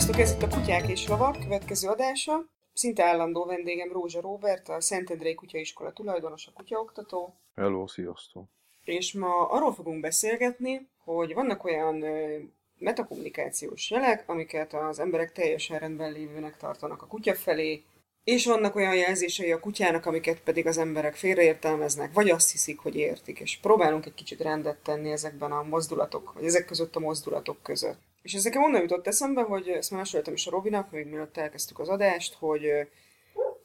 Sziasztok, ez itt a Kutyák és Lovak következő adása. Szinte állandó vendégem Rózsa Róbert, a Szentendréi Kutyaiskola tulajdonosa, kutyaoktató. Hello, sziasztok! És ma arról fogunk beszélgetni, hogy vannak olyan metakommunikációs jelek, amiket az emberek teljesen rendben lévőnek tartanak a kutya felé, és vannak olyan jelzései a kutyának, amiket pedig az emberek félreértelmeznek, vagy azt hiszik, hogy értik, és próbálunk egy kicsit rendet tenni ezekben a mozdulatok, vagy ezek között a mozdulatok között. És ez nekem onnan jutott eszembe, hogy ezt másoltam is a Robinak, még mielőtt elkezdtük az adást, hogy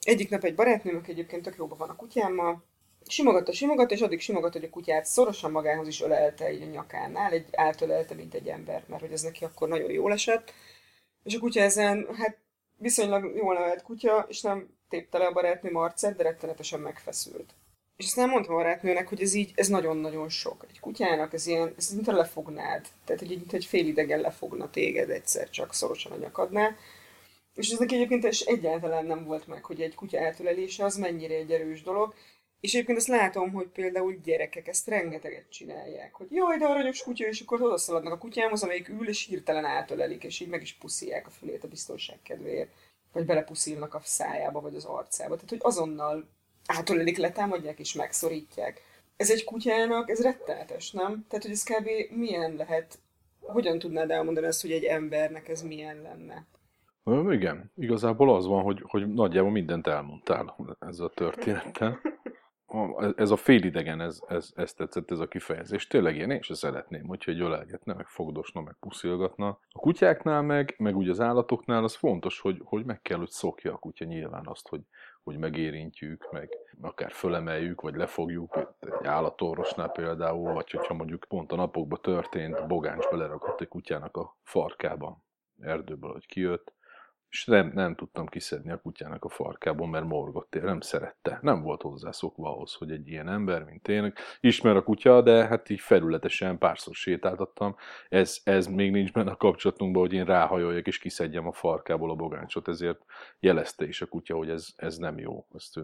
egyik nap egy barátnőm, aki egyébként tök jóban van a kutyámmal, simogatta, és addig simogatta, hogy a kutyát szorosan magához is ölelte így a nyakánál, átölelte, mint egy ember, mert hogy ez neki akkor nagyon jól esett. És a kutya ezen, hát viszonylag jól nevelt kutya, és nem tépte le a barátnőm arcát, de rettenetesen megfeszült. És aztán mondtam a barátnőnek, hogy ez nagyon-nagyon sok. Egy kutyának ez mintha lefognád. Tehát egy félidegen lefogna téged egyszer, csak szorosan a nyakadnál. És ez neki egyébként egyáltalán nem volt meg, hogy egy kutya átölelése az mennyire egy erős dolog. És egyébként azt látom, hogy például gyerekek ezt rengeteget csinálják, hogy jaj, de aranyos kutya, és akkor odaszaladnak a kutyámhoz, amelyik ül, és hirtelen átölelik, és így meg is puszilják a fülét a biztonság kedvéért, vagy belepuszilnak a szájába, vagy az arcába. Tehát, hogy azonnal átölelik, letámadják és megszorítják. Ez egy kutyának, ez rettenetes, nem? Tehát, hogy ez kb. Milyen lehet, hogyan tudnád elmondani azt, hogy egy embernek ez milyen lenne? Igen, igazából az van, hogy nagyjából mindent elmondtál ezzel a történettel. Ez a félidegen, ez tetszett, ez a kifejezés. Tényleg én se szeretném, hogyha egy ölelgetne, meg fogdosna, meg puszilgatna. A kutyáknál meg úgy az állatoknál az fontos, hogy meg kell, hogy szokja a kutya nyilván azt, hogy megérintjük, meg akár fölemeljük, vagy lefogjuk. Egy állatorvosnál például, vagy hogyha mondjuk pont a napokban történt, bogáncs beleragadt egy kutyának a farkába, erdőből, hogy kijött. És nem tudtam kiszedni a kutyának a farkából, mert morgott, nem szerette. Nem volt hozzászokva ahhoz, hogy egy ilyen ember, mint én, ismer a kutya, de hát így felületesen párszor sétáltattam. Ez még nincs benne a kapcsolatunkban, hogy én ráhajoljak és kiszedjem a farkából a bogáncsot, ezért jelezte is a kutya, hogy ez nem jó, ezt ő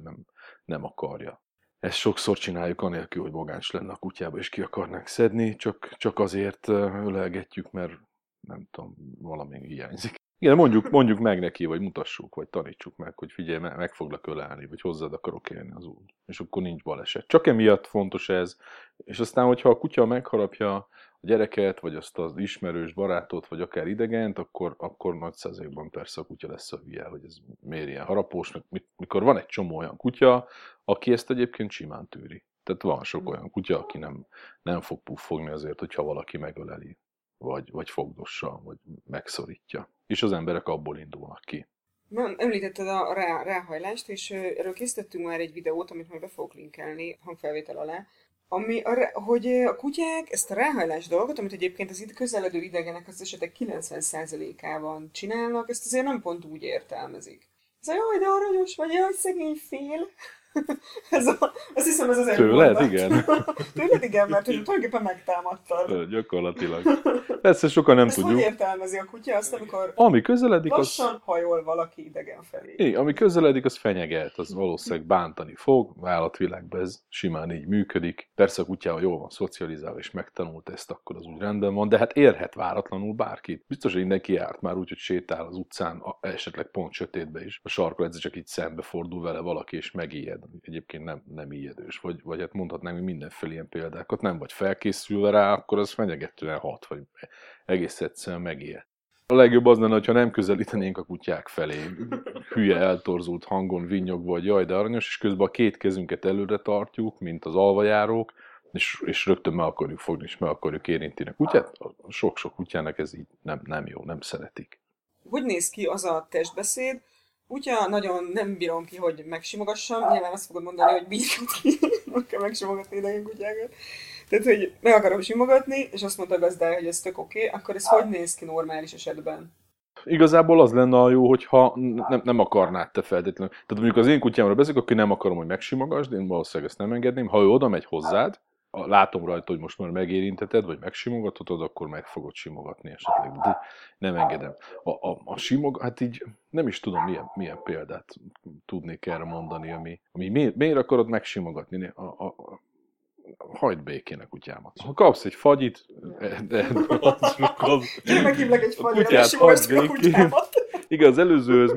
nem akarja. Ezt sokszor csináljuk anélkül, hogy bogáncs lenne a kutyába, és ki akarnánk szedni, csak azért ölelgetjük, mert nem tudom, valami hiányzik. Igen, mondjuk meg neki, vagy mutassuk, vagy tanítsuk meg, hogy figyelj, meg foglak ölelni, vagy hozzád akarok élni az út. És akkor nincs baleset. Csak emiatt fontos ez. És aztán, hogyha a kutya megharapja a gyereket, vagy azt az ismerős barátot, vagy akár idegent, akkor nagy százalékban persze a kutya lesz a hülye, hogy ez miért ilyen harapós. Mikor van egy csomó olyan kutya, aki ezt egyébként simán tűri. Tehát van sok olyan kutya, aki nem fog puffogni azért, hogyha valaki megöleli, vagy fogdossa, vagy megszorítja. És az emberek abból indulnak ki. Na, említetted a ráhajlást, és erről készítettünk már egy videót, amit majd be fogok linkelni hangfelvétel alá, ami hogy a kutyák ezt a ráhajlás dolgot, amit egyébként az itt közeledő idegenek az esetek 90%-ában csinálnak, ezt azért nem pont úgy értelmezik. Ez a jaj, de aranyos vagy, jaj, szegény fél. Azt hiszem, ez az elmondás. Tőled, igen. Tőled, igen, mert tulajdonképpen megtámadtad. Gyakorlatilag. Persze sokan nem tudjuk. Ezt hogy értelmezi a kutya azt, amikor ami közeledik, lassan hajol valaki idegen felé? Így, ami közeledik, az fenyeget, az valószínűleg bántani fog. Állatvilágban ez simán így működik. Persze a kutyával jól van szocializálva és megtanult ezt, akkor az úgy rendben van, de hát érhet váratlanul bárkit. Biztos, hogy neki járt már úgy, hogy sétál az utcán, esetleg pont sötétbe is. A sarkon egyszer csak így szembefordul vele valaki és megijed. Egyébként nem ijedős, vagy hát mondhatnánk, hogy mindenféle ilyen példákat nem vagy felkészülve rá, akkor az fenyegetően hat, vagy egész egyszerűen megijed. A legjobb az lenne, hogyha nem közelítenénk a kutyák felé, hülye, eltorzult hangon, vinnyogva, vagy jaj, de aranyos, és közben a két kezünket előre tartjuk, mint az alvajárók, és rögtön meg akarjuk fogni, és meg akarjuk érinteni a kutyát. Sok-sok kutyának ez így nem jó, nem szeretik. Hogy néz ki az a testbeszéd? Kutya, nagyon nem bírom ki, hogy megsimogassam. Nyilván azt fogod mondani, hogy bírjad ki, nem kell megsimogatni idegen kutyákat. Tehát, hogy meg akarom simogatni, és azt mondta a gazdája, hogy ez tök oké, akkor ez hogy néz ki normális esetben? Igazából az lenne a jó, hogyha nem akarnád te feltétlenül. Tehát mondjuk az én kutyámra beszélek, akkor nem akarom, hogy megsimogasd, én valószínűleg ezt nem engedném. Ha ő oda megy hozzád, látom rajta, hogy most már megérinteted, vagy megsimogatod, akkor meg fogod simogatni esetleg, de nem engedem. Hát így nem is tudom, milyen példát tudnék erre mondani, ami miért akarod megsimogatni? hagyd békén a kutyámat. Ha kapsz egy fagyit, meghívlek egy fagyit, és hagyd a kutyámat. Igen, az előzőhöz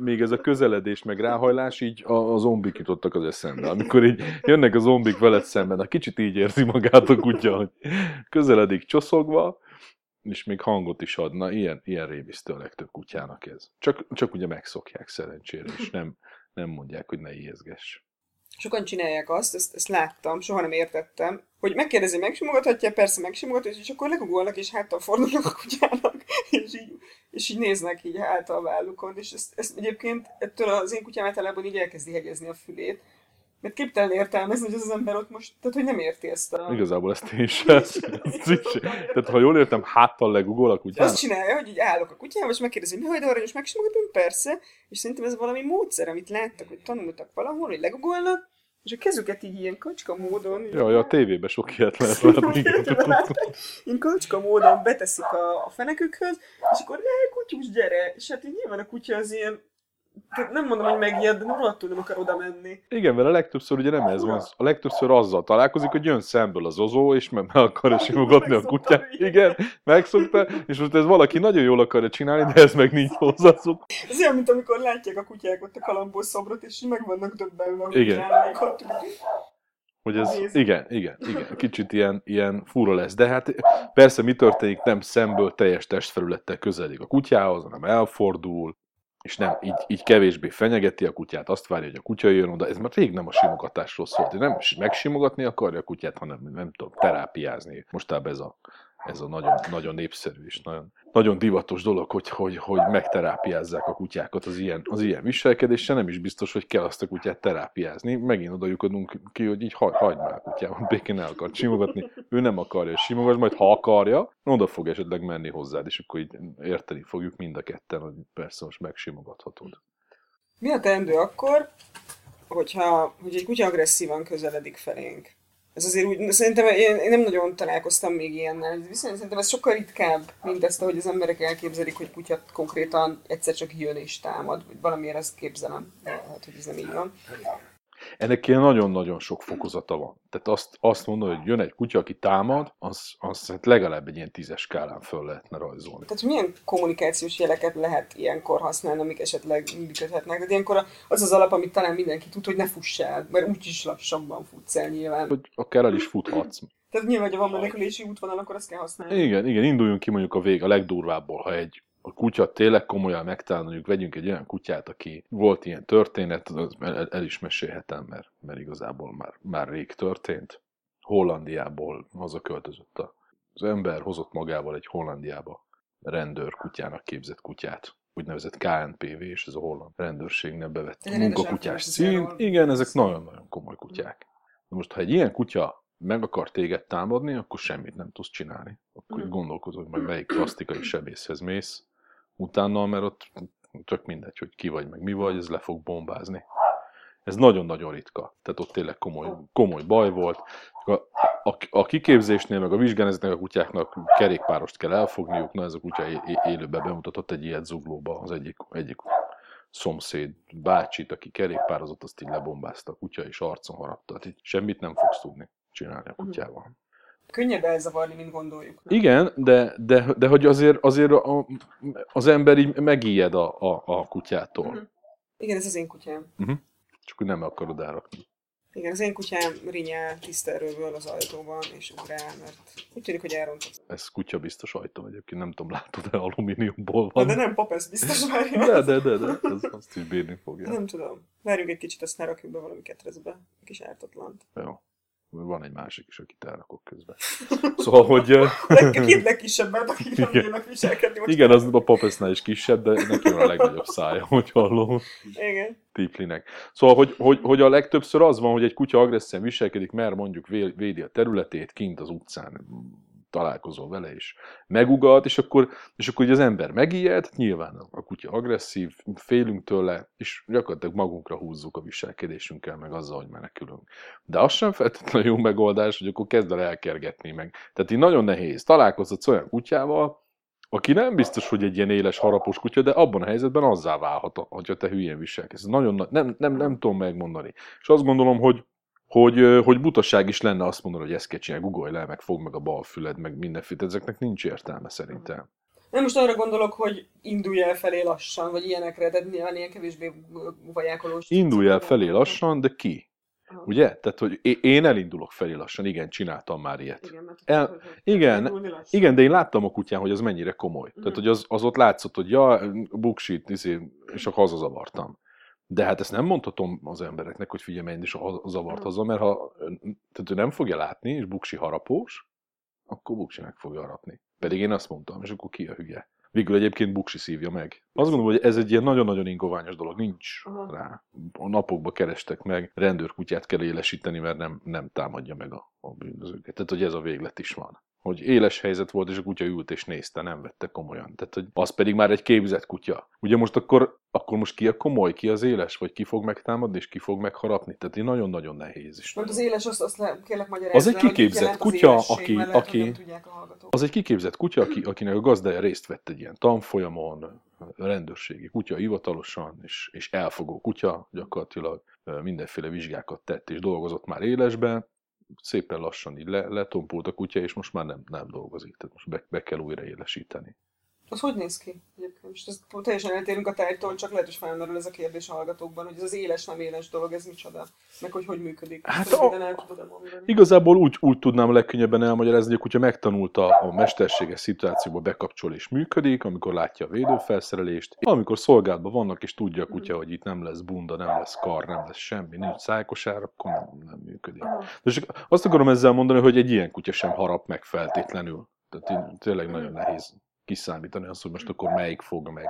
még ez a közeledés, meg ráhajlás, így a zombik jutottak az eszembe. Amikor így jönnek a zombik veled szemben, a kicsit így érzi magát a kutya, hogy közeledik csoszogva, és még hangot is ad. Na, ilyen rémisztő a legtöbb kutyának ez. Csak ugye megszokják szerencsére, és nem mondják, hogy ne ijeszgess. Sokan csinálják azt, ezt láttam, soha nem értettem, hogy megkérdezi, megsimogathatja, persze megsimogatja, és akkor legugolnak, és háttal fordulnak a kutyának, és így néznek így hátra a vállukon, és ezt egyébként ettől az én kutyám általában így elkezdi hegyezni a fülét, mert képtelen értelmezni, hogy az ember ott most, tehát hogy nem érti ezt a... Igazából ezt én sem. Tehát ha jól értem, háttal legugol a kutyának. Azt csinálja, hogy így állok a kutyával, és megkérdezi, hogy mi hajda aranyos, megsimogatom, persze, és szerintem ez valami módszer, amit láttak, hogy tanultak valahol, hogy legugolnak, és a kezüket így ilyen kacska módon... Jaj, a tévében sok ilyet lehet látni. Ilyen kacska módon beteszik a fenekükhöz, és akkor kutyus, gyere! És hát így nyilván a kutya az ilyen... Tehát nem mondom, hogy megijed, de rohadtul nem akar oda menni. Igen, mert a legtöbbször ugye nem ez van. A legtöbbször azzal találkozik, hogy jön szemből az ozó, és meg akarja simogatni a kutyát. Igen, megszokta, és most ez valaki nagyon jól akarja csinálni, de ez meg nincs hozzászok. Ez olyan, mint amikor látják a kutyák ott a kalambós szobrot, és meg vannak döbbenve a kutyának. Hogy ez, igen, kicsit ilyen fura lesz. De hát persze mi történik, nem szemből teljes testfelülettel közeledik a kutyához, hanem elfordul. És nem, így kevésbé fenyegeti a kutyát, azt várja, hogy a kutya jön oda. Ez már rég nem a simogatásról szólt. Nem megsimogatni akarja a kutyát, hanem nem tudom, terápiázni. Mostában ez a nagyon, nagyon népszerű és nagyon, nagyon divatos dolog, hogy megterápiázzák a kutyákat az ilyen viselkedéssel. Nem is biztos, hogy kell azt a kutyát terápiázni. Megint odajukodunk ki, hogy így hagyd már a kutyámat, békén el akar simogatni. Ő nem akarja, és simogass, majd ha akarja, oda fog esetleg menni hozzád, és akkor így érteni fogjuk mind a ketten, hogy persze most megsimogathatod. Mi a teendő akkor, hogy egy kutya agresszívan közeledik felénk? Ez azért úgy, szerintem én nem nagyon találkoztam még ilyennel, viszont szerintem ez sokkal ritkább, mint ezt, ahogy az emberek elképzelik, hogy kutya konkrétan egyszer csak jön és támad, vagy valamiért ezt képzelem, hát, hogy ez nem így van. Ennek ilyen nagyon-nagyon sok fokozata van. Tehát azt mondod, hogy jön egy kutya, aki támad, az legalább egy ilyen 10-es skálán föl lehetne rajzolni. Tehát milyen kommunikációs jeleket lehet ilyenkor használni, amik esetleg működhetnek? Tehát ilyenkor az az alap, amit talán mindenki tud, hogy ne fuss el, mert úgyis lassabban futsz el nyilván. Hogy akár el is futhatsz. Tehát nyilván, hogy van menekülési útvonal, akkor azt kell használni. Igen, induljunk ki mondjuk a legdurvábbból, ha a kutya tényleg komolyan megtalálni, vegyünk egy olyan kutyát, aki volt ilyen történet, el is mesélhetem, mert igazából már rég történt. Hollandiából hazaköltözött az ember, hozott magával egy Hollandiába rendőr kutyának képzett kutyát. Úgynevezett KNPV, és ez a holland rendőrségnek bevett munkakutyás cím. Igen, ezek nagyon-nagyon komoly kutyák. De most, ha egy ilyen kutya meg akar téged támadni, akkor semmit nem tudsz csinálni. Akkor gondolkozol, hogy majd melyik plastikai sebészhez mész utána, mert ott tök mindegy, hogy ki vagy, meg mi vagy, ez le fog bombázni. Ez nagyon-nagyon ritka. Tehát ott tényleg komoly baj volt. A kiképzésnél, meg a vizsgán ezeknek a kutyáknak kerékpárost kell elfogniuk. Na, ez a kutya élőben bemutatott egy ilyet Zuglóba, az egyik szomszéd bácsit, aki kerékpározott, azt így lebombázta a kutya, és arcon harapta. Tehát semmit nem fogsz tudni csinálni a kutyával. Könnyebb elzavarni, mint gondoljuk. Nem? Igen, de hogy azért az ember így megijed a kutyától. Uh-huh. Igen, ez az én kutyám. Uh-huh. Csak hogy nem akarod elrakni. Igen, az én kutyám rinyál tiszterőből az ajtóban, és ugrál, mert úgy tűnik, hogy elrontott. Ez kutya biztos ajtó egyébként, nem tudom, látod-e, alumíniumból van. De nem, pap, ez biztos várja. De azt így bírni fogja. Nem tudom. Várjunk egy kicsit, azt ne rakjuk be valami ketrezbe. Egy kis ártatlant. Jó. Van egy másik is, akit elrakok közben. Szóval, hogy... Két legkisebbet, akik nem tudnak viselkedni. Igen, az a papesznál is kisebb, de neki van a legnagyobb szája, hogy hallom. Igen. Tiplinek. Szóval, hogy a legtöbbször az van, hogy egy kutya agresszíven viselkedik, mert mondjuk védi a területét kint az utcán, találkozol vele, és megugat, és akkor ugye az ember megijed, nyilván a kutya agresszív, félünk tőle, és gyakorlatilag magunkra húzzuk a viselkedésünkkel, meg azzal, hogy menekülünk. De az sem feltétlenül jó megoldás, hogy akkor kezd el elkergetni meg. Tehát így nagyon nehéz. Találkozhatsz olyan kutyával, aki nem biztos, hogy egy ilyen éles, harapós kutya, de abban a helyzetben azzá válhat, hogyha te hülyén viselkedsz. Nagyon, nem tudom megmondani. És azt gondolom, hogy hogy butaság is lenne azt mondani, hogy ezt kell csinálni, guggolj le, meg fogd meg a bal füled, meg mindenféle, ezeknek nincs értelme szerintem. Nem most arra gondolok, hogy indulj el felé lassan, vagy ilyenekre, tehát nyilván ilyen kevésbé vajákolós. Indulj el felé lassan, de ki? Aha. Ugye? Tehát, hogy én elindulok felé lassan, igen, csináltam már ilyet. Igen, de én láttam a kutyán, hogy az mennyire komoly. Uh-huh. Tehát, hogy az ott látszott, hogy ja, buksít, és akkor hazazavartam. De hát ezt nem mondhatom az embereknek, hogy figyelj, menj, és zavart haza, mert ha tehát ő nem fogja látni, és buksi harapós, akkor buksinek fogja harapni. Pedig én azt mondtam, és akkor ki a hülye. Végül egyébként buksi szívja meg. Azt gondolom, hogy ez egy ilyen nagyon-nagyon ingoványos dolog, nincs rá. A napokba kerestek meg, rendőrkutyát kell élesíteni, mert nem támadja meg a bűnözőket. Tehát, hogy ez a véglet is van. Hogy éles helyzet volt, és a kutya ült és nézte, nem vette komolyan. Tehát, hogy az pedig már egy képzett kutya. Ugye most akkor most ki a komoly, ki az éles, vagy ki fog megtámadni, és ki fog megharapni? Tehát így nagyon-nagyon nehéz is. Mert az éles, azt kérlek magyarázni. Az egy kiképzett kutya, az egy kiképzett kutya, akinek a gazdája részt vett egy ilyen tanfolyamon, rendőrségi kutya hivatalosan, és elfogó kutya, gyakorlatilag mindenféle vizsgákat tett, és dolgozott már élesben. Szépen lassan így letompult a kutya, és most már nem dolgozik, tehát most be kell újra élesíteni. Az hogy néz ki egyébként? Most ezt teljesen eltérünk a tárgytól, csak lehet, hogy felmerül ez a kérdés a hallgatókban, hogy ez az éles-nem éles dolog, ez micsoda? Meg hogy működik? Hát igazából úgy tudnám legkönnyebben elmagyarázni, hogy a kutya megtanulta a mesterséges szituációba bekapcsol és működik, amikor látja a védőfelszerelést, amikor szolgálatban vannak és tudja a kutya, hogy itt nem lesz bunda, nem lesz kar, nem lesz semmi, nincs szájkosár, akkor nem működik. És azt akarom ezzel mondani, hogy egy ilyen kutya sem harap meg feltétlenül. Tehát tényleg nagyon nehéz kiszámítani azt, hogy most akkor melyik fog meg.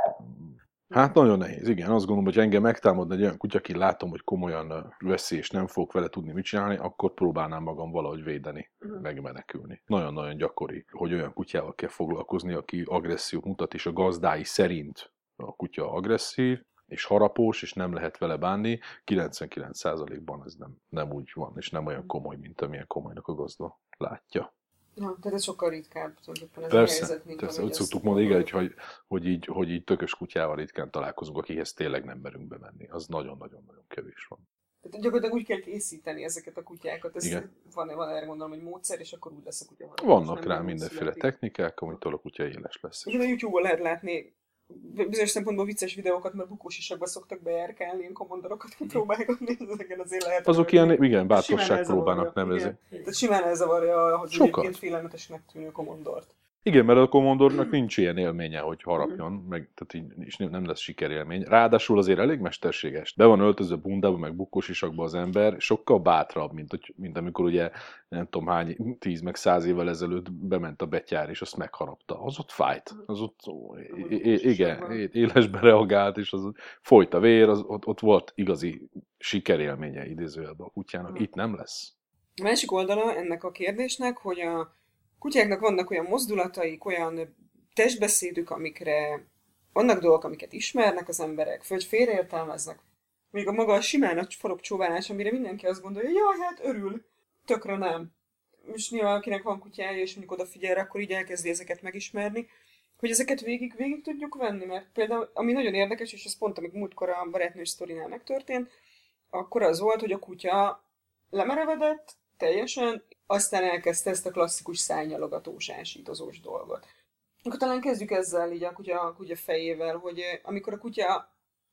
Hát nagyon nehéz, igen. Azt gondolom, hogy engem megtámadna egy olyan kutya, aki látom, hogy komolyan veszi, és nem fogok vele tudni mit csinálni, akkor próbálnám magam valahogy védeni, megmenekülni. Nagyon-nagyon gyakori, hogy olyan kutyával kell foglalkozni, aki agressziót mutat, és a gazdái szerint a kutya agresszív, és harapós, és nem lehet vele bánni. 99%-ban ez nem úgy van, és nem olyan komoly, mint amilyen komolynak a gazda látja. Ja, tehát ez sokkal ritkább tulajdonképpen ez persze, a helyzet, mint persze, úgy szoktuk mondani, igen, hogy így tökös kutyával ritkán találkozunk, akihez tényleg nem merünk bemenni. Az nagyon-nagyon-nagyon kevés van. Tehát gyakorlatilag úgy kell készíteni ezeket a kutyákat. Ez van erre gondolom, hogy módszer, és akkor úgy lesz a kutya. Vannak rá mindenféle technikák, amitől a kutya éles lesz. És a YouTube-on lehet látni bizonyos szempontból vicces videókat, mert bukósisakba szoktak bejárkálni, ilyen komondorokat próbálgatni, ezeken azért lehet. Azok ilyen, igen, bátorság próbának nevezik. Tehát simán elzavarja, hogy egyébként félelmetesnek tűnő komondort. Igen, mert a komondornak nincs ilyen élménye, hogy harapjon, meg, tehát így, és nem lesz sikerélmény. Ráadásul azért elég mesterséges. Be van öltözve bundába, meg bukósisakba az ember, sokkal bátrabb, mint amikor ugye nem tudom hány, 10 meg 100 évvel ezelőtt bement a betyár, és azt megharapta. Az ott fájt, az ott igen, élesbe reagált, és az folyt a vér, ott volt igazi sikerélménye idézőjelben a kutyának. Itt nem lesz. A másik oldala ennek a kérdésnek, hogy a kutyáknak vannak olyan mozdulataik, olyan testbeszédük, amikre vannak dolgok, amiket ismernek az emberek, vagy félreértelmeznek. Még a maga a simán a farokcsóválás, amire mindenki azt gondolja, hogy jaj, hát örül, tökre nem. Most nyilván akinek van kutyája, és mondjuk odafigyel, akkor így elkezdi ezeket megismerni, hogy ezeket végig tudjuk venni, mert például, ami nagyon érdekes, és ez pont, amik múltkor a barátnős sztorinál megtörtént, akkor az volt, hogy a kutya lemerevedett teljesen, aztán elkezdte ezt a klasszikus szájnyalogatós, ásítozós dolgot. Akkor talán kezdjük ezzel így a kutya fejével, hogy amikor a kutya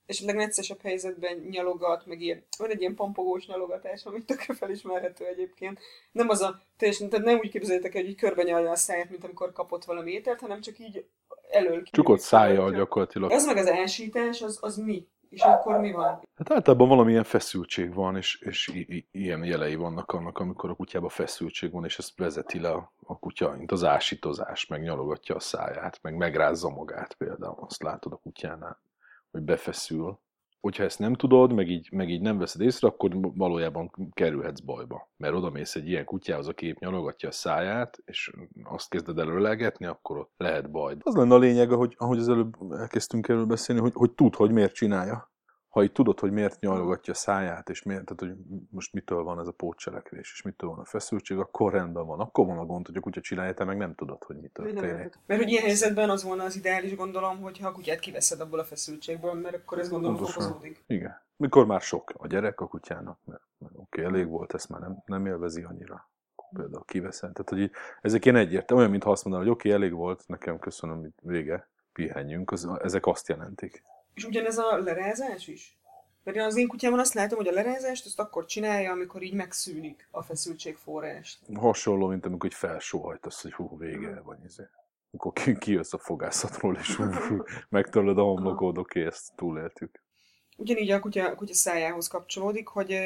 esetleg neccesebb helyzetben nyalogat, meg ilyen, van egy ilyen pampogós nyalogatás, amit tökre felismerhető egyébként. Nem az a teljesen, tehát nem úgy képzeljétek el, hogy így körbe nyalja a száját, mint amikor kapott valami ételt, hanem csak így elől ki. Csukott szájjal gyakorlatilag. Az meg az ásítás, az mi? És akkor mi van? Hát általában valamilyen feszültség van, és ilyen jelei vannak annak, amikor a kutyában feszültség van, és ezt vezeti le a kutya, mint az ásítozás, meg nyalogatja a száját, meg megrázza magát például, azt látod a kutyánál, hogy befeszül. Hogyha ezt nem tudod, meg így nem veszed észre, akkor valójában kerülhetsz bajba. Mert odamész egy ilyen kutyához, aki épp nyalogatja a száját, és azt kezded el ölelgetni, akkor ott lehet baj. Az lenne a lényeg, ahogy az előbb elkezdtünk erről beszélni, hogy tudd, hogy miért csinálja. Ha így tudod, hogy miért nyalogatja a száját, és miért, tehát, hogy most mitől van ez a pótcselekvés, és mitől van a feszültség, akkor rendben van. Akkor van a gond, hogy a kutya csinálja, te meg nem tudod, hogy mi történik. Mert hogy ilyen helyzetben az volna az ideális, gondolom, hogy ha a kutyát kiveszed abból a feszültségből, mert akkor ez gondolom fokozódik. Igen. Mikor már sok a gyerek a kutyának, mert oké, oké, elég volt, ezt már nem élvezi annyira. Például kiveszem. Tehát, hogy ezek én egyértelmű, olyan, mintha azt mondanám, hogy oké, elég volt, nekem köszönöm, vége, pihenjünk, ezek azt jelentik. És ugyanez a lerázás is? Mert az én kutyámon azt látom, hogy a lerázást azt akkor csinálja, amikor így megszűnik a feszültségforrást. Hasonló, mint amikor felsóhajtasz, hogy hú, vége vagy ezért. Akkor kijössz a fogászatról, és megtörlöd a homlokod, oké, ezt túléltük. Ugyanígy a kutya szájához kapcsolódik, hogy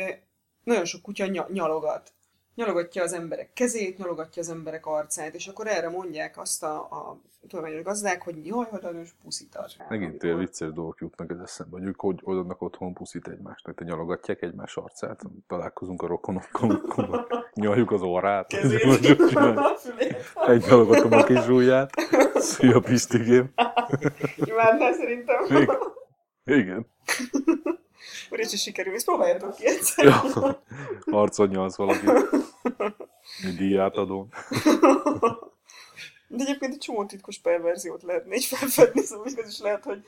nagyon sok kutya nyalogat. Nyalogatja az emberek kezét, nyalogatja az emberek arcát, és akkor erre mondják azt a tudományos gazdák, hogy jaj, hatalmas puszítat. Megint ilyen vicces dolgok jutnak az eszembe, hogy ők hogy oldanak otthon puszít egymásnak, te nyalogatják egymás arcát, találkozunk a rokonokkal, nyaljuk az orrát. Kezét, a fülét. Egynyalogatom a kis zsúját. Szia, Pistigém. Imádnál szerintem. Igen. Úgyhogy se sikerül, ezt próbáljátok ki egyszer. Ja, arcon nyalsz valaki. Mi díját adom. De egyébként egy csomó titkos perverziót lehetne így felfedni, szóval ez is lehet, hogy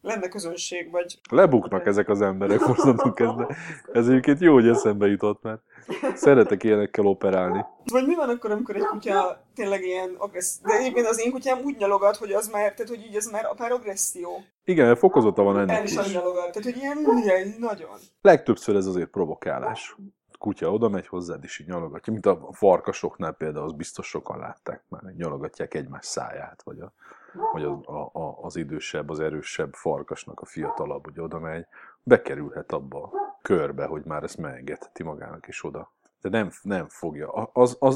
lenne közönség, vagy... Lebuknak ezek az emberek, mostantól kezdve. Ez egyébként jó, hogy eszembe jutott, mert szeretek ilyenekkel operálni. Vagy mi van akkor, amikor egy kutya tényleg ilyen agresszív... De egyébként az én kutyám úgy nyalogat, hogy az már, tehát hogy így ez már akár agresszió. Igen, fokozata van ennek is. El is nyalogat, tehát hogy ilyen nagyon. Legtöbbször ez azért provokálás. Kutya oda megy hozzád, és így nyalogatja. Mint a farkasoknál például, az biztos sokan látták már, nyalogatják egymás száját, vagy az idősebb, az erősebb farkasnak a fiatalabb, hogy oda megy, bekerülhet abba a körbe, hogy már ezt megengedheti magának is oda. De nem fogja.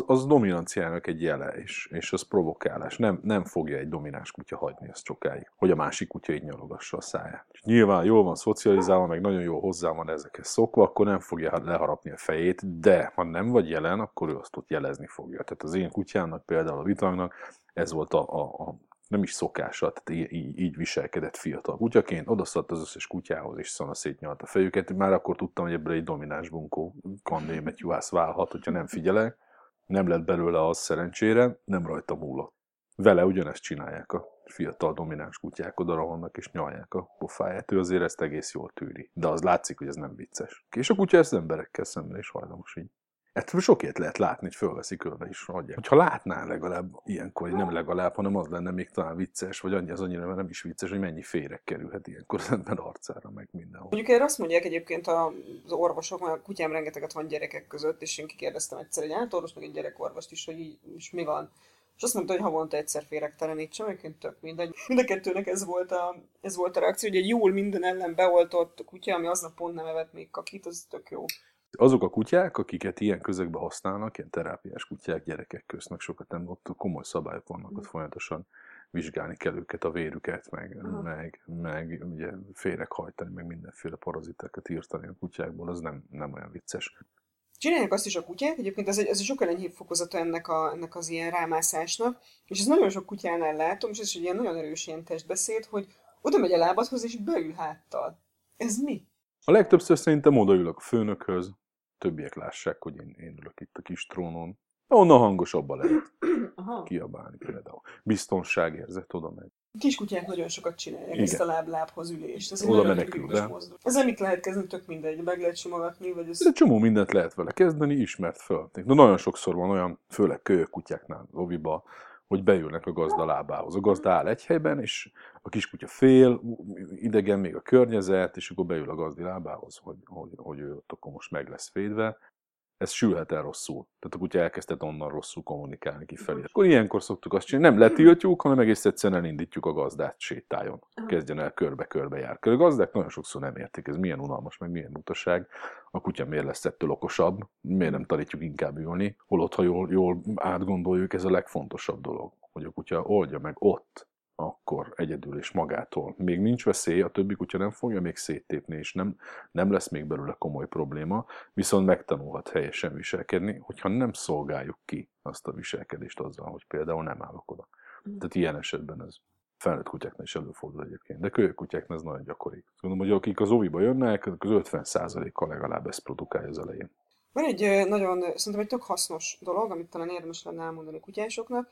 Az dominanciának egy jele, és az provokálás. Nem fogja egy domináns kutya hagyni ezt sokáig, hogy a másik kutya így nyalogassa a száját. És nyilván jól van szocializálva, meg nagyon jól hozzá van ezekhez szokva, akkor nem fogja leharapni a fejét, de ha nem vagy jelen, akkor ő azt ott jelezni fogja. Tehát az én kutyámnak, például a Vitangnak, ez volt a nem is szokása, tehát így viselkedett fiatal kutyaként, odaszaladt az összes kutyához, és szana szétnyalt a fejüket. Már akkor tudtam, hogy ebből egy domináns bunkó kandémet juhász válhat, hogyha nem figyelek. Nem lett belőle az szerencsére, nem rajta múlott. Vele ugyanezt csinálják a fiatal domináns kutyák, oda rohannak és nyalják a pofáját. Ő azért ezt egész jól tűri, de az látszik, hogy ez nem vicces. És a kutya ezt emberekkel szemben is hajlamos így. Ettől sok ilyet lehet látni, hogy fölveszik őbe is adják. Hogyha látnál legalább ilyenkor, nem legalább, hanem az lenne még talán vicces, vagy annyi az annyira nem is vicces, hogy mennyi féreg kerülhet ilyenkor az ember arcára, meg mindenhol. Mondjuk erre azt mondják egyébként az orvosok, mert a kutyám rengeteget van gyerekek között, és én kikérdeztem egyszer egy állatorvost, meg egy gyerekorvost is, hogy így, és mi van. És azt mondta, hogy havonta egyszer féregtelenítse, egyébként tök mindegy. Mind a kettőnek ez volt a reakció, hogy egy jól minden ellen beoltott kutya, ami aznap pont nem evett még kakit, az tök jó. Azok a kutyák, akiket ilyen közegbe használnak, ilyen terápiás kutyák, gyerekek köznek sokat nem, ott komoly szabályok vannak, ott folyamatosan vizsgálni kell őket, a vérüket, meg ugye féreghajtani, meg mindenféle parazitákat írtani a kutyákból, az nem olyan vicces. Csinálják azt is a kutyák, egyébként ez egy sokkal enyhébb fokozata ennek az ilyen rámászásnak, és ez nagyon sok kutyánál látom, és ez egy ilyen nagyon erős ilyen testbeszéd, hogy oda megy a lábadhoz, és beül háttal. Ez mi? A legtöbbször szerintem odaülök a főnökhöz, többiek lássák, hogy én ülök itt a kis trónon. Onnan hangosabban lehet kiabálni például. Biztonságérzet oda megy. Kiskutyák nagyon sokat csinálják ezt a láb-lábhoz ülést. Ez oda menekül. Ezzel mit lehet kezdeni? Tök mindegy, meg lehet simogatni, vagy ez... Csomó mindent lehet vele kezdeni, ismert fel. De nagyon sokszor van olyan, főleg kölyök kutyáknál, loviba, hogy beülnek a gazda lábához. A gazda áll egy helyben, és a kiskutya fél, idegen még a környezet, és akkor beül a gazdi lábához, hogy ő ott akkor most meg lesz védve. Ez sülhet el rosszul. Tehát a kutya elkezdett onnan rosszul kommunikálni kifelé. Akkor ilyenkor szoktuk azt csinálni, nem letiltjuk, hanem egész egyszerűen elindítjuk a gazdát sétáljon. Kezdjen el körbe-körbe járni. A gazdák nagyon sokszor nem értik, ez milyen unalmas, meg milyen butaság. A kutya miért lesz ettől okosabb, miért nem tanítjuk inkább ülni. Holott, ha jól átgondoljuk, ez a legfontosabb dolog, hogy a kutya oldja meg ott, akkor egyedül és magától. Még nincs veszély, a többi kutya nem fogja még széttépni, és nem lesz még belőle komoly probléma, viszont megtanulhat helyesen viselkedni, hogyha nem szolgáljuk ki azt a viselkedést azzal, hogy például nem állok oda. Tehát ilyen esetben ez felnőtt kutyáknál is előfordul egyébként, de kölyök kutyáknál ez nagyon gyakori. Gondolom, hogy akik az óviba jönnek, az 50%-kal legalább ezt produkálja az elején. Van egy nagyon, szerintem egy tök hasznos dolog, amit talán érdemes lenne elmondani kutyásoknak,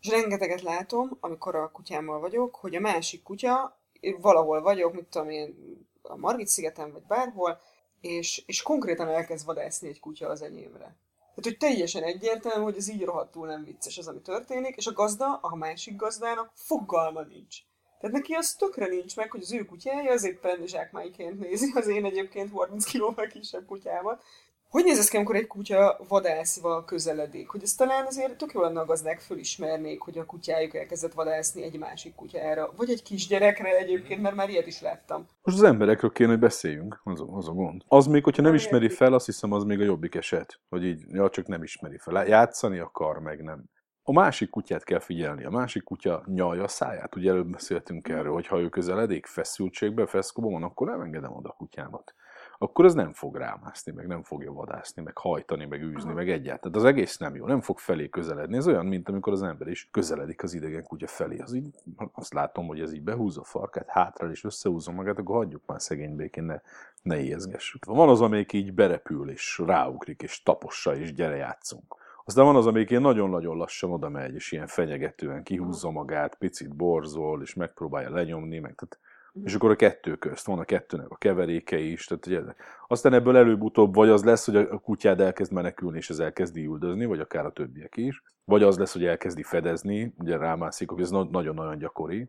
és rengeteget látom, amikor a kutyámmal vagyok, hogy a másik kutya, valahol vagyok, mit tudom én, a Margitszigeten vagy bárhol, és konkrétan elkezd vadászni egy kutya az enyémre. Tehát, hogy teljesen egyértelmű, hogy ez így rohadtul nem vicces az, ami történik, és a gazda, a másik gazdának fogalma nincs. Tehát neki az tökre nincs meg, hogy az ő kutyája az éppen zsákmányként nézi az én egyébként 30 kilóval kisebb kutyámat. Hogy néz ez ki, amikor egy kutya vadászva közeledik? Hogy ez talán azért tök jól lenne a gazdák fölismernék, hogy a kutyájuk elkezdett vadászni egy másik kutyára, vagy egy kisgyerekre egyébként, mert már ilyet is láttam. Most az emberekről kéne, hogy beszéljünk, az a gond. Az még, hogyha nem ismeri fel, azt hiszem, az még a jobbik eset, hogy így, ja, csak nem ismeri fel. Játszani akar, meg nem. A másik kutyát kell figyelni, a másik kutya nyalja a száját, ugye előbb beszéltünk erről, hogy ha ő közeledik feszültségben, feszkóban van, akkor elengedem oda a kutyámat. Akkor az nem fog rámászni, meg nem fogja vadászni, meg hajtani, meg űzni, meg egyáltalán. Az egész nem jó, nem fog felé közeledni. Ez olyan, mint amikor az ember is közeledik az idegen kutya felé. Az így, azt látom, hogy ez így behúzza a farkát, hátra és összehúzza magát, akkor hagyjuk már szegény békén, ne ijeszgessük. Van az, amelyik így berepül, és ráugrik, és tapossa, és gyere játszunk. Aztán van az, amelyik ilyen nagyon-nagyon lassan oda megy, és ilyen fenyegetően kihúzza magát, picit borzol, és megpróbálja lenyomni, meg tehát. És akkor a kettő közt van a kettőnek a keveréke is. Tehát, ugye, aztán ebből előbb-utóbb vagy az lesz, hogy a kutyád elkezd menekülni, és ez elkezdi üldözni, vagy akár a többiek is. Vagy az lesz, hogy elkezdi fedezni, ugye rámászik, ez nagyon-nagyon gyakori,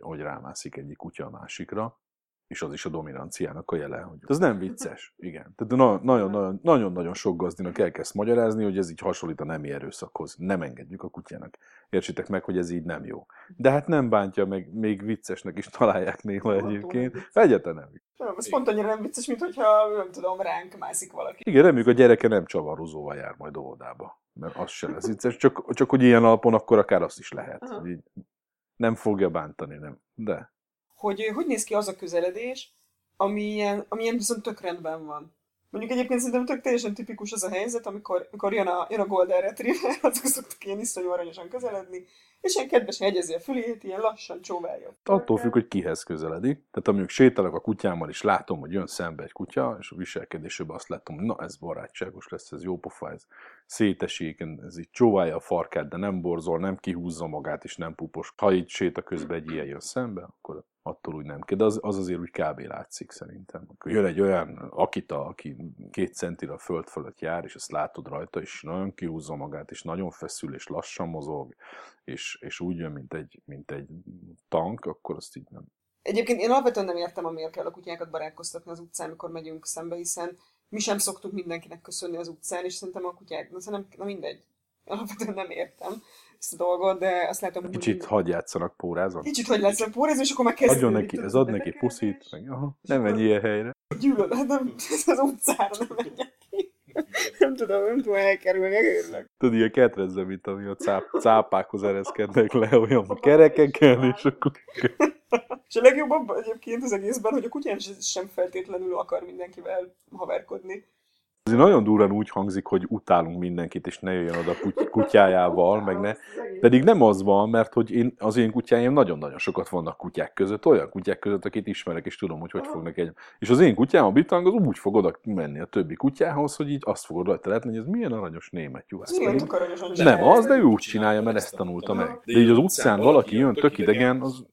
hogy rámászik egyik kutya a másikra, és az is a dominanciának a jele. Hogy ez nem vicces, igen. Tehát nagyon-nagyon sok gazdinak elkezd magyarázni, hogy ez így hasonlít a nemi erőszakhoz. Nem engedjük a kutyának. Értsétek meg, hogy ez így nem jó. De hát nem bántja, meg még viccesnek is találják néha egyébként. Egyáltalán nem vicces. Ez pont annyira nem vicces, mint hogyha, nem tudom, ránk mászik valaki. Igen, reméljük, a gyereke nem csavarozóval jár majd óvodába. Mert az sem lesz vicces. Csak hogy ilyen alapon akkor akár azt is lehet. Így nem fogja bántani, nem. De... Hogy néz ki az a közeledés, ami ilyen viszont tök rendben van. Mondjuk egyébként szerintem tök teljesen tipikus az a helyzet, amikor jön a golden retriever, azok szoktak ilyen iszonyú aranyosan közeledni, és ilyen kedvesen egyezi a fülét, ilyen lassan csóválja. Attól függ, hogy kihez közeledik. Tehát amíg sétálok a kutyámmal, és látom, hogy jön szembe egy kutya, és a viselkedésében azt látom, hogy na ez barátságos lesz, ez jó pofa, ez szétesik, ez így csóválja a farkát, de nem borzol, nem kihúzza magát, és nem pupos. Ha így séta közben egy ilyen jön szembe, akkor attól úgy nem kell, de az azért úgy kb. Látszik szerintem. Jön egy olyan akita, aki 2 centire a föld fölött jár, és ezt látod rajta, és nagyon kihúzza magát, és nagyon feszül, és lassan mozog, és úgy jön, mint egy tank, akkor azt így nem. Egyébként én alapvetően nem értem, amiért kell a kutyákat barátkoztatni az utcán, amikor megyünk szembe, hiszen mi sem szoktuk mindenkinek köszönni az utcán, és szerintem a kutyák, na mindegy, alapvetően nem értem ezt a dolgot, de azt látom, hogy... Kicsit hagyj játszanak pórázon. Kicsit hagyj játszanak pórázon, és akkor meg kezdődik. Ad neki puszit, meg aha, nem menj ilyen helyre. Gyűlölöm, az utcára nem menjek ki. Nem tudom elkerülni, örülök. Tudod, ilyen ketrezze, mint ami a cápákhoz ereszkednek le olyan kerekeken, és akkor... És a legjobb egyébként az egészben, hogy a kutyán sem feltétlenül akar mindenkivel haverkodni. Ez nagyon durran úgy hangzik, hogy utálunk mindenkit, és ne jöjjön oda kutyájával, meg ne. Pedig nem az van, mert hogy az én kutyáim nagyon-nagyon sokat vannak kutyák között, olyan kutyák között, akit ismerek, és tudom, hogy fognak egy. És az én kutyám, a bitang, az úgy fog oda menni a többi kutyához, hogy így azt fogod rajta látni, hogy ez milyen aranyos német juhász. Nem az, de ő úgy csinálja, mert ezt tanulta meg. De így az utcán valaki jön tök idegen, az...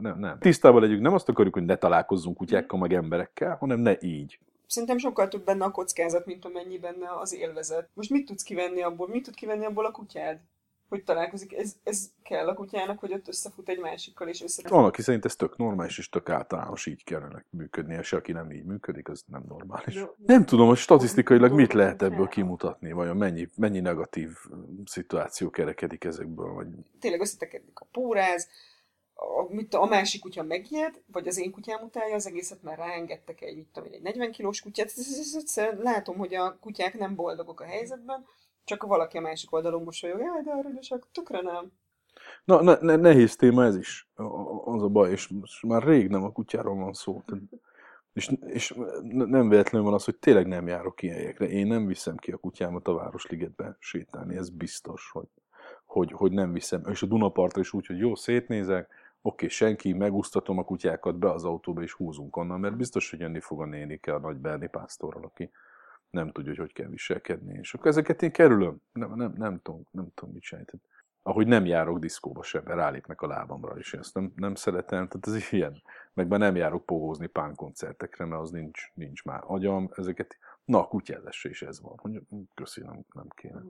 Nem. Tisztában legyünk, nem azt akarjuk, hogy ne találkozzunk kutyákkal, meg emberekkel, hanem ne így. Szerintem sokkal több benne a kockázat, mint amennyi benne az élvezet. Most mit tudsz kivenni abból? Mit tud kivenni abból a kutyád? Hogy találkozik? Ez kell a kutyának, hogy ott összefut egy másikkal, és összefut. Van, aki szerint ez tök normális, és tök általános, így kellene működni, és aki nem így működik, az nem normális. Nem tudom, hogy statisztikailag mit lehet ebből kimutatni, vajon mennyi negatív szituáció kerekedik ezekből. Vagy... Tényleg összetekedik a póráz, a másik kutya megijed, vagy az én kutyám utálja az egészet, már ráengedtek egy, egy 40 kilós kutyát. Látom, hogy a kutyák nem boldogok a helyzetben, csak valaki a másik oldalon mosolyog, jaj, de aranyosak, tökre nem. Na, nehéz téma ez is, az a baj, és már rég nem a kutyáról van szó. És nem véletlenül van az, hogy tényleg nem járok ilyen helyekre. Én nem viszem ki a kutyámat a Városligetben sétálni, ez biztos, hogy nem viszem. És a Dunapartra is úgy, hogy jó, szétnézek, oké, senki, megúsztatom a kutyákat be az autóba, és húzunk onnan, mert biztos, hogy jönni fog a nénike a nagy Berni pásztorral, aki nem tudja, hogy kell viselkedni. És akkor ezeket én kerülöm. Nem tudom mit csinálni. ahogy nem járok diszkóba sem, rálépnek a lábamra, és én ezt nem szeretem, tehát ez is ilyen. Meg már nem járok pógózni pánkoncertekre, mert az nincs már agyam, ezeket, na a kutyázásra is ez van, hogy köszönöm, nem kéne.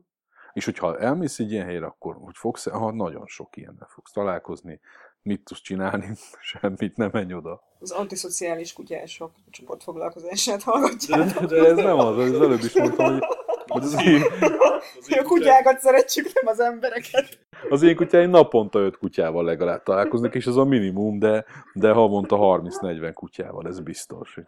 És hogyha elmész egy ilyen helyre, akkor hogy fogsz, nagyon sok ilyennel fogsz találkozni, mit tudsz csinálni, semmit, nem menj oda. Az antiszociális kutyások csoportfoglalkozását hallgatjátok. De ez nem az, az előbb is mondtam, hogy a kutyákat szeretjük, nem az embereket. Az én kutyáim naponta 5 kutyával legalább találkoznak, és az a minimum, de havonta 30-40 kutyával, ez biztos.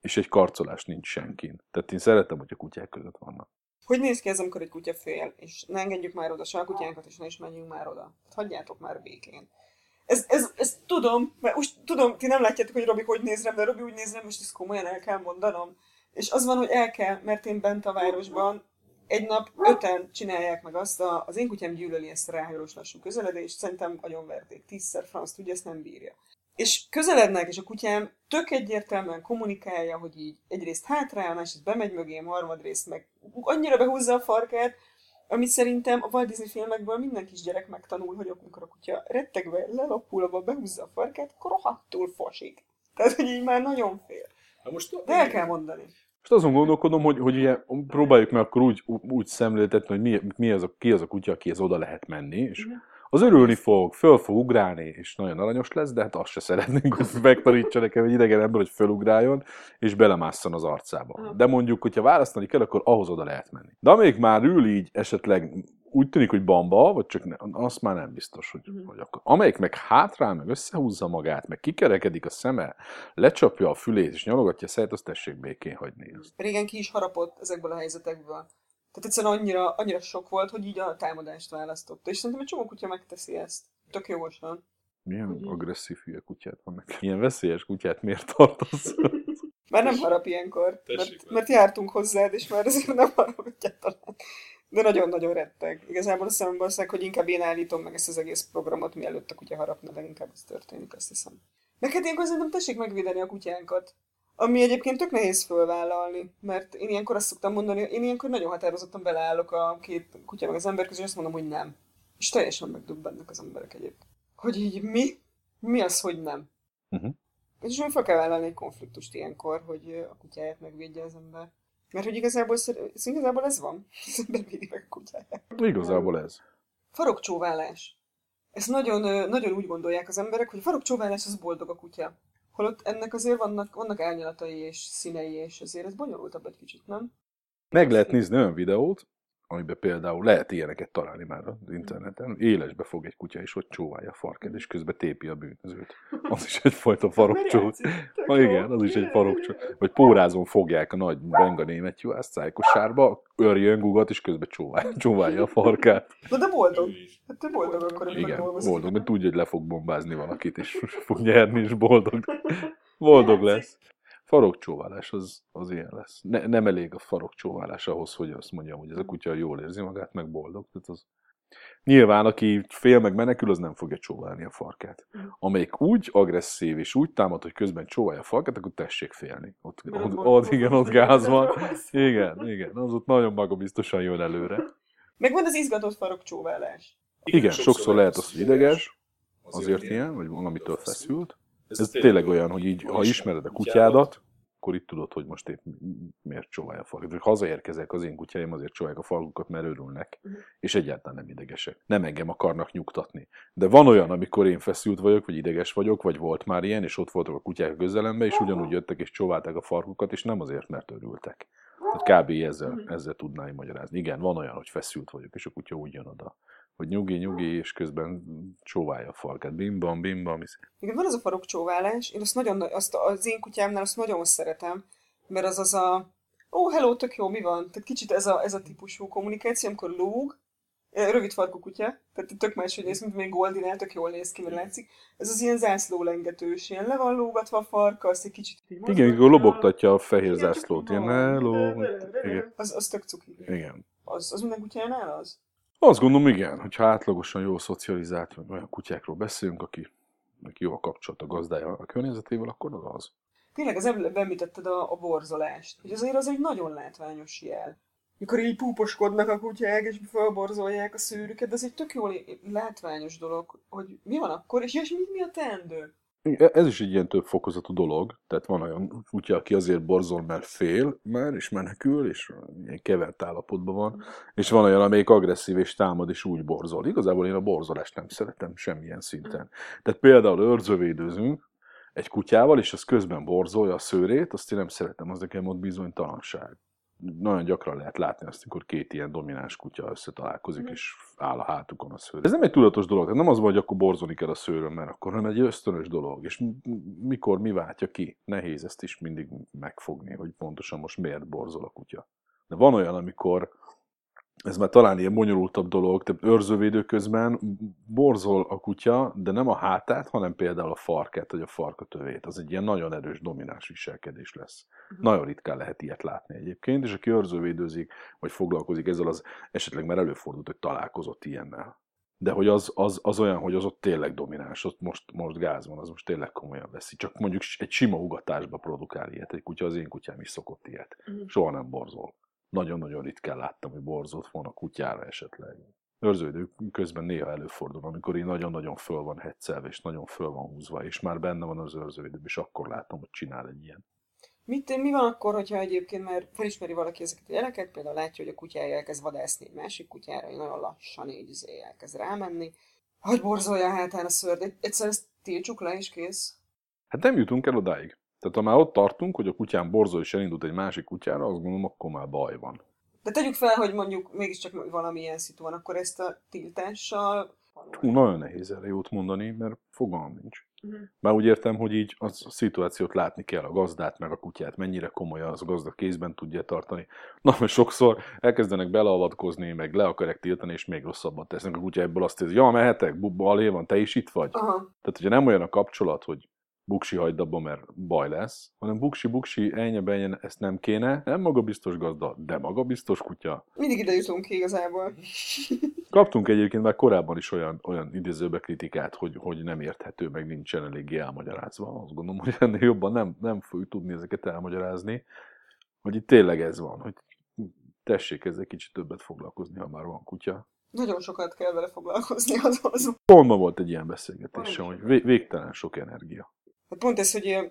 És egy karcolás nincs senkin. Tehát én szeretem, hogy a kutyák között vannak. Hogy néz ki ez, amikor egy kutya fél, és ne engedjük már oda se a kutyánkat, és ne is menjünk már oda. Hagyjátok már békén. Ez tudom, mert úgy tudom, ti nem látjátok, hogy Robi hogy néz rám, de Robi úgy néz rám, most ezt komolyan el kell mondanom. És az van, hogy el kell, mert én bent a városban egy nap 5-en csinálják meg azt, az én kutyám gyűlöli ezt a ráhajolós lassú közeledést, szerintem agyonverték 10-szer, franc tudja, ezt nem bírja. És közelednek, és a kutyám tök egyértelműen kommunikálja, hogy így egyrészt hátrál, másrészt bemegy mögém, harmadrészt meg annyira behúzza a farkát, amit szerintem a Walt Disney filmekből minden kisgyerek megtanul, hogy amikor a kutya rettegve, lelapulva behúzza a farkát, akkor rohadtul fosik. Tehát, hogy így már nagyon fél. De el kell mondani. Most azon gondolkodom, hogy ugye, próbáljuk meg akkor úgy szemléltetni, hogy mi az ki az a kutya, akihez oda lehet menni, és az örülni fog, föl fog ugrálni, és nagyon aranyos lesz, de hát azt se szeretnénk, hogy megtanítsa nekem egy idegen ember, hogy fölugráljon, és belemásszon az arcába. De mondjuk, hogyha választani kell, akkor ahhoz oda lehet menni. De amíg már ül így esetleg úgy tűnik, hogy bamba, vagy csak azt már nem biztos, hogy akkor. Amelyik meg hátrál, meg összehúzza magát, meg kikerekedik a szeme, lecsapja a fülét, és nyalogatja a száját, azt tessék békén hagyni. Régen ki is harapott ezekből a helyzetekből. Tehát egyszerűen annyira sok volt, hogy így a támadást választotta. És szerintem egy csomó kutya megteszi ezt. Tök jogosan. Milyen agresszív hülye kutyát van neki. Ilyen veszélyes kutyát miért tartasz? Már nem harap ilyenkor. Mert jártunk hozzád, és már azért nem harapodját talán. De nagyon-nagyon retteg. Igazából a szememben szeg, hogy inkább én állítom meg ezt az egész programot, mielőtt a kutya harapna, de inkább ez történik, azt hiszem. Neked ilyenkor szerintem tessék megvédeni a kutyánkat. Ami egyébként tök nehéz fölvállalni, mert én ilyenkor azt szoktam mondani, én ilyenkor nagyon határozottan beleállok a két kutya meg az ember közé, és azt mondom, hogy nem. És teljesen megdubbennek az emberek egyébként. Hogy így mi? Mi az, hogy nem? És úgy fel kell vállalni egy konfliktust ilyenkor, hogy a kutyáját megvédje az ember. Mert hogy igazából ez van. Az ember védi meg a kutyáját. Igazából ez. Farokcsóválás. Ezt nagyon úgy gondolják az emberek, hogy farokcsóválás az boldog a kutya. Holott ennek azért vannak árnyalatai és színei, és azért ez bonyolultabb egy kicsit, nem? Meg lehet nézni olyan videót, amiben például lehet ilyeneket találni már az interneten. Élesbe fog egy kutya, és ott csóválja a farkát, és közben tépi a bűnözőt. Az is egyfajta farokcsó. Igen, az is egy farokcsó. Vagy pórázon fogják a nagy benga németjuhászt szájkosárba, örjön, gugat, és közben csóválja a farkát. Na de boldog. Hát te boldog akkor. Igen, boldog, mert tudja, hogy le fog bombázni valakit, és fog nyerni, és boldog. Boldog lesz. Farokcsóválás az ilyen lesz. Nem elég a farokcsóválás ahhoz, hogy azt mondjam, hogy ez a kutya jól érzi magát, meg boldog. Tehát az... Nyilván, aki fél meg menekül, az nem fogja csóválni a farkát. Amelyik úgy agresszív és úgy támad, hogy közben csóválja a farkát, akkor tessék félni. Ott gáz van. Igen, az ott nagyon magabiztosan jön előre. Meg van az izgatott farokcsóválás. Igen, sokszor lehet az, hogy ideges, azért ilyen, vagy valamitől feszült. Ez tényleg olyan, hogy így, ha ismered a kutyádat, akkor itt tudod, hogy most épp miért csóválja a farkukat. Hazaérkezek, az én kutyáim azért csóválják a farkukat, mert örülnek, és egyáltalán nem idegesek. Nem engem akarnak nyugtatni. De van olyan, amikor én feszült vagyok, vagy ideges vagyok, vagy volt már ilyen, és ott voltak a kutyák a közelemben, és ugyanúgy jöttek és csóválták a farkukat, és nem azért, mert örültek. Tehát kb. Ezzel tudnám magyarázni. Igen, van olyan, hogy feszült vagyok, és a kutya úgy jön oda, hogy nyugi, és közben csóválja a farkát. Bim-bam, bim-bam. Igen, van az a farokcsóválás. Én azt az én kutyámnál azt nagyon szeretem, mert az a hello, tök jó, mi van? Tehát kicsit ez a típusú kommunikáció, amikor lóg, rövid farkú kutya, tehát tök máshogy néz, mint még Goldinál, tök jól néz ki, mert látszik. Ez az ilyen zászlólengetős, ilyen le van lógatva a farka, azt egy kicsit... Igen, akkor lobogtatja a fehér zászlót, ilyen hello. Az tök cuki. Igen. Az minden kutyánál az? Azt gondolom, igen, hogyha átlagosan jól szocializált, vagy olyan kutyákról beszélünk, aki jó a kapcsolat a gazdája a környezetével, akkor az az. Tényleg, az előbb említetted a borzolást, hogy azért az egy nagyon látványos jel. mikor így púposkodnak a kutyák, és felborzolják a szőrüket, de ez egy tök jól látványos dolog, hogy mi van akkor, és mi a teendő? Ez is egy ilyen több fokozatú dolog, tehát van olyan kutya, aki azért borzol, mert fél már, és menekül, és ilyen kevert állapotban van, és van olyan, amelyik agresszív és támad, és úgy borzol. Igazából én a borzolást nem szeretem semmilyen szinten. Tehát például őrzővédőzünk egy kutyával, és az közben borzolja a szőrét, azt én nem szeretem, az nekem ott bizonytalanság. Nagyon gyakran lehet látni azt, amikor két ilyen domináns kutya összetalálkozik, és áll a hátukon a szőr. Ez nem egy tudatos dolog, nem az van, hogy akkor borzolni kell a szőrön, mert akkor nem egy ösztönös dolog, és mikor mi váltja ki? Nehéz ezt is mindig megfogni, hogy pontosan most miért borzol a kutya. De van olyan, amikor, ez már talán ilyen bonyolultabb dolog, tehát őrzővédő közben borzol a kutya, de nem a hátát, hanem például a farkát, vagy a farkatövét. Az egy ilyen nagyon erős, domináns viselkedés lesz. Nagyon ritkán lehet ilyet látni egyébként, és aki őrzővédőzik, vagy foglalkozik ezzel, az esetleg már előfordult, hogy találkozott ilyennel. De hogy az olyan, hogy az ott tényleg domináns, ott most gáz van, az most tényleg komolyan veszi. Csak mondjuk egy sima ugatásba produkál ilyet egy kutya, az én kutyám is szokott ilyet. Soha nem borzol. Nagyon-nagyon ritkán láttam, hogy borzott volna kutyára esetleg. Őrződők közben néha előfordul, amikor így nagyon-nagyon föl van heccelve, és nagyon föl van húzva, és már benne van az őrződőben, és akkor látom, hogy csinál egy ilyen. Mi van akkor, hogyha egyébként már felismeri valaki ezeket a jeleket, például látja, hogy a kutyája elkezd vadászni egy másik kutyára, nagyon lassan így elkezd rámenni, hogy borzolja a hátán a szőr, de egyszerűen ezt tiltsuk le, és kész. Hát nem jutunk el odáig. Tehát ha már ott tartunk, hogy a kutyám borzol és elindult egy másik kutyára, azt gondolom, akkor már baj van. De tegyük fel, hogy mondjuk mégiscsak valamilyen szitu van, akkor ezt a tiltással... Nagyon nehéz erre jót mondani, mert fogalmam nincs. Már úgy értem, hogy így a szituációt látni kell, a gazdát meg a kutyát, mennyire komolyan az a gazda kézben tudja tartani. Na, mert sokszor elkezdenek beleavatkozni, meg le akarják tiltani, és még rosszabbat tesznek a kutya, ebből azt érzi, ja, mehetek, balé van, te is itt vagy. Aha. Tehát hogyha nem olyan a kapcsolat, hogy buksi hagyd abba, mert baj lesz, hanem buksi, ennye, ezt nem kéne, nem magabiztos gazda, de magabiztos kutya. Mindig ide jutunk ki igazából. Kaptunk egyébként már korábban is olyan idézőbe kritikát, hogy nem érthető, meg nincsen eléggé elmagyarázva. Azt gondolom, hogy ennél jobban nem fogjuk tudni ezeket elmagyarázni, hogy itt tényleg ez van, hogy tessék ezzel kicsit többet foglalkozni, ha már van kutya. Nagyon sokat kell vele foglalkozni azon. Pont ma volt egy ilyen beszélgetésem, hogy végtelen sok energia. Hát pont ez, hogy én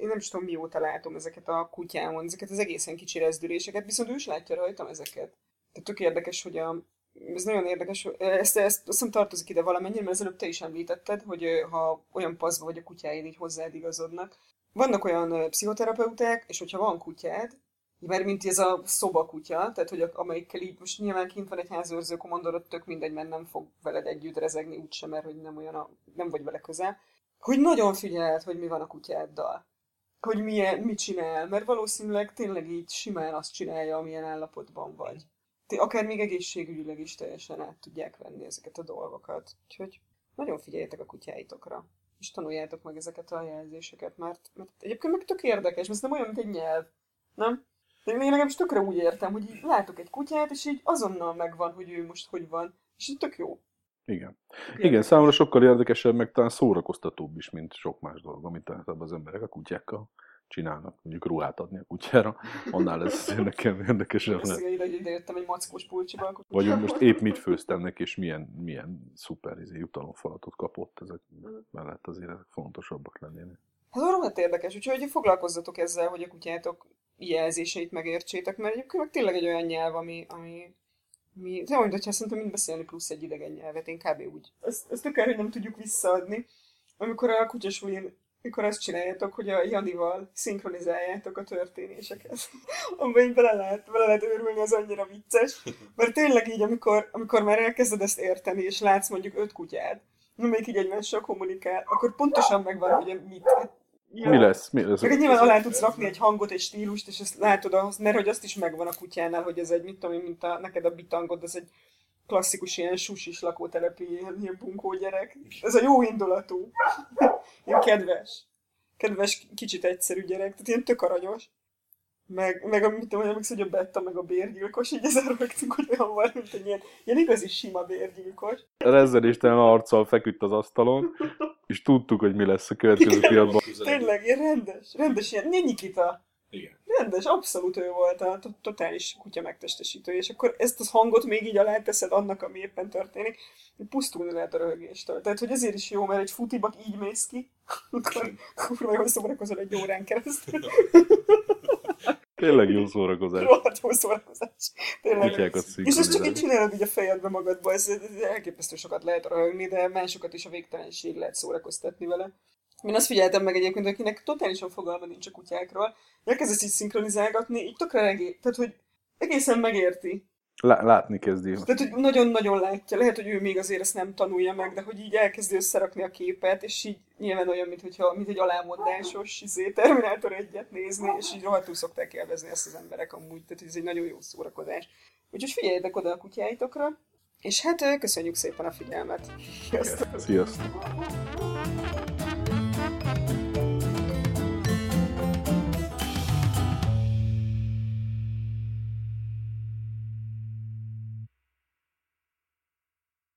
nem is tudom mióta látom ezeket a kutyámon, ezeket az egészen kicsi rezdüléseket, viszont ő is látja rajtam ezeket. Tehát tök érdekes, hogy ez nagyon érdekes, ezt azt hiszem tartozik ide valamennyire, mert ezelőtt te is említetted, hogy ha olyan paszba vagy a kutyáid, így hozzád igazodnak. Vannak olyan pszichoterapeuták, és hogyha van kutyád, mert mint ez a szobakutya, tehát hogy amelyikkel így most nyilván kint van egy házőrző komandorod, tök mindegy, mert nem fog veled együtt rezegni úgysem, mert hogy nem olyan nem vagy vele közel. Hogy nagyon figyeld, hogy mi van a kutyáddal, hogy mit csinál, mert valószínűleg tényleg így simán azt csinálja, amilyen állapotban vagy. Akár még egészségügyileg is teljesen át tudják venni ezeket a dolgokat. Úgyhogy nagyon figyeljetek a kutyáitokra, és tanuljátok meg ezeket a jelzéseket, mert egyébként meg tök érdekes, mert ez nem olyan, mint egy nyelv, nem? De én nekem is tökre úgy értem, hogy így látok egy kutyát, és így azonnal megvan, hogy ő most hogy van, és így tök jó. Igen, számomra sokkal érdekesebb, meg talán szórakoztatóbb is, mint sok más dolog, amit az emberek a kutyákkal csinálnak. Mondjuk ruhát adni a kutyára, annál ez nekem érdekesebb. Ide jöttem egy mackós pulcsiba, akkor... Vagy most épp mit főztem neki, és milyen szuper jutalomfalatot kapott, ezek mellett azért ezek fontosabbak lennének. Hát arra hát érdekes, úgyhogy foglalkozzatok ezzel, hogy a kutyátok jelzéseit megértsétek, mert egyébként meg tényleg egy olyan nyelv, ami... De olyan, hogyha szerintem mind beszélni plusz egy idegen nyelvet, én kb. Úgy. Ezt akár, hogy nem tudjuk visszaadni. Amikor a kutyasulin, mikor azt csináljátok, hogy a Janival szinkronizáljátok a történéseket. Amiben így bele lehet örülni, az annyira vicces. Mert tényleg így, amikor már elkezded ezt érteni, és látsz mondjuk 5 kutyát, amelyik így egymással kommunikál, akkor pontosan megvan, hogy mit... Ja. Mi lesz? Meg nyilván alá tudsz rakni egy hangot, egy stílust, és ezt látod ahhoz, mert hogy azt is megvan a kutyánál, hogy ez egy, mit tudom én, mint neked a bitangod, ez egy klasszikus ilyen susis lakótelepi, ilyen bunkó gyerek. Ez a jó indulatú. Ilyen kedves, kicsit egyszerű gyerek, tehát ilyen tök aranyos. Meg mit tudom én, hogy a Betta, meg a bérgyilkos, így ezzel rögtünk, hogy olyan van, mint egy ilyen igazi sima bérgyilkos. Rezzenéstelen arccal feküdt az asztalon, és tudtuk, hogy mi lesz a következő pillanatban. Tényleg, ilyen rendes ilyen nyikita. Igen. rendes, abszolút ő volt a totális kutya megtestesítő, és akkor ezt az hangot még így alá teszed annak, ami éppen történik, pusztulni lehet a röhögéstől. Tehát, hogy ezért is jó, mert egy futibak így mész ki, akkor jól szórakozol egy órán keresztül. Tényleg jó szórakozás. Rohadt jó szórakozás. Tényleg. És ezt csak így csinálod így a fejedbe magadba, ez elképesztő sokat lehet röhögni, de másokat is a végtelenség lehet szórakoztatni vele. Én azt figyeltem meg egyébként, akinek totálisan fogalma nincs a kutyákról, elkezdesz így szinkronizálgatni, így tökre tehát, hogy egészen megérti. Látni kezdi. Tehát, hogy nagyon-nagyon látja. Lehet, hogy ő még azért ezt nem tanulja meg, de hogy így elkezdi összerakni a képet, és így nyilván olyan, mint egy alámondásos Terminátor egyet nézni, és így rohadtul szokták élvezni ezt az emberek amúgy. Tehát ez egy nagyon jó szórakozás. Úgyhogy figyeljetek oda a kutyáitokra, és hát köszönjük szépen a figyelmet. Sziasztok!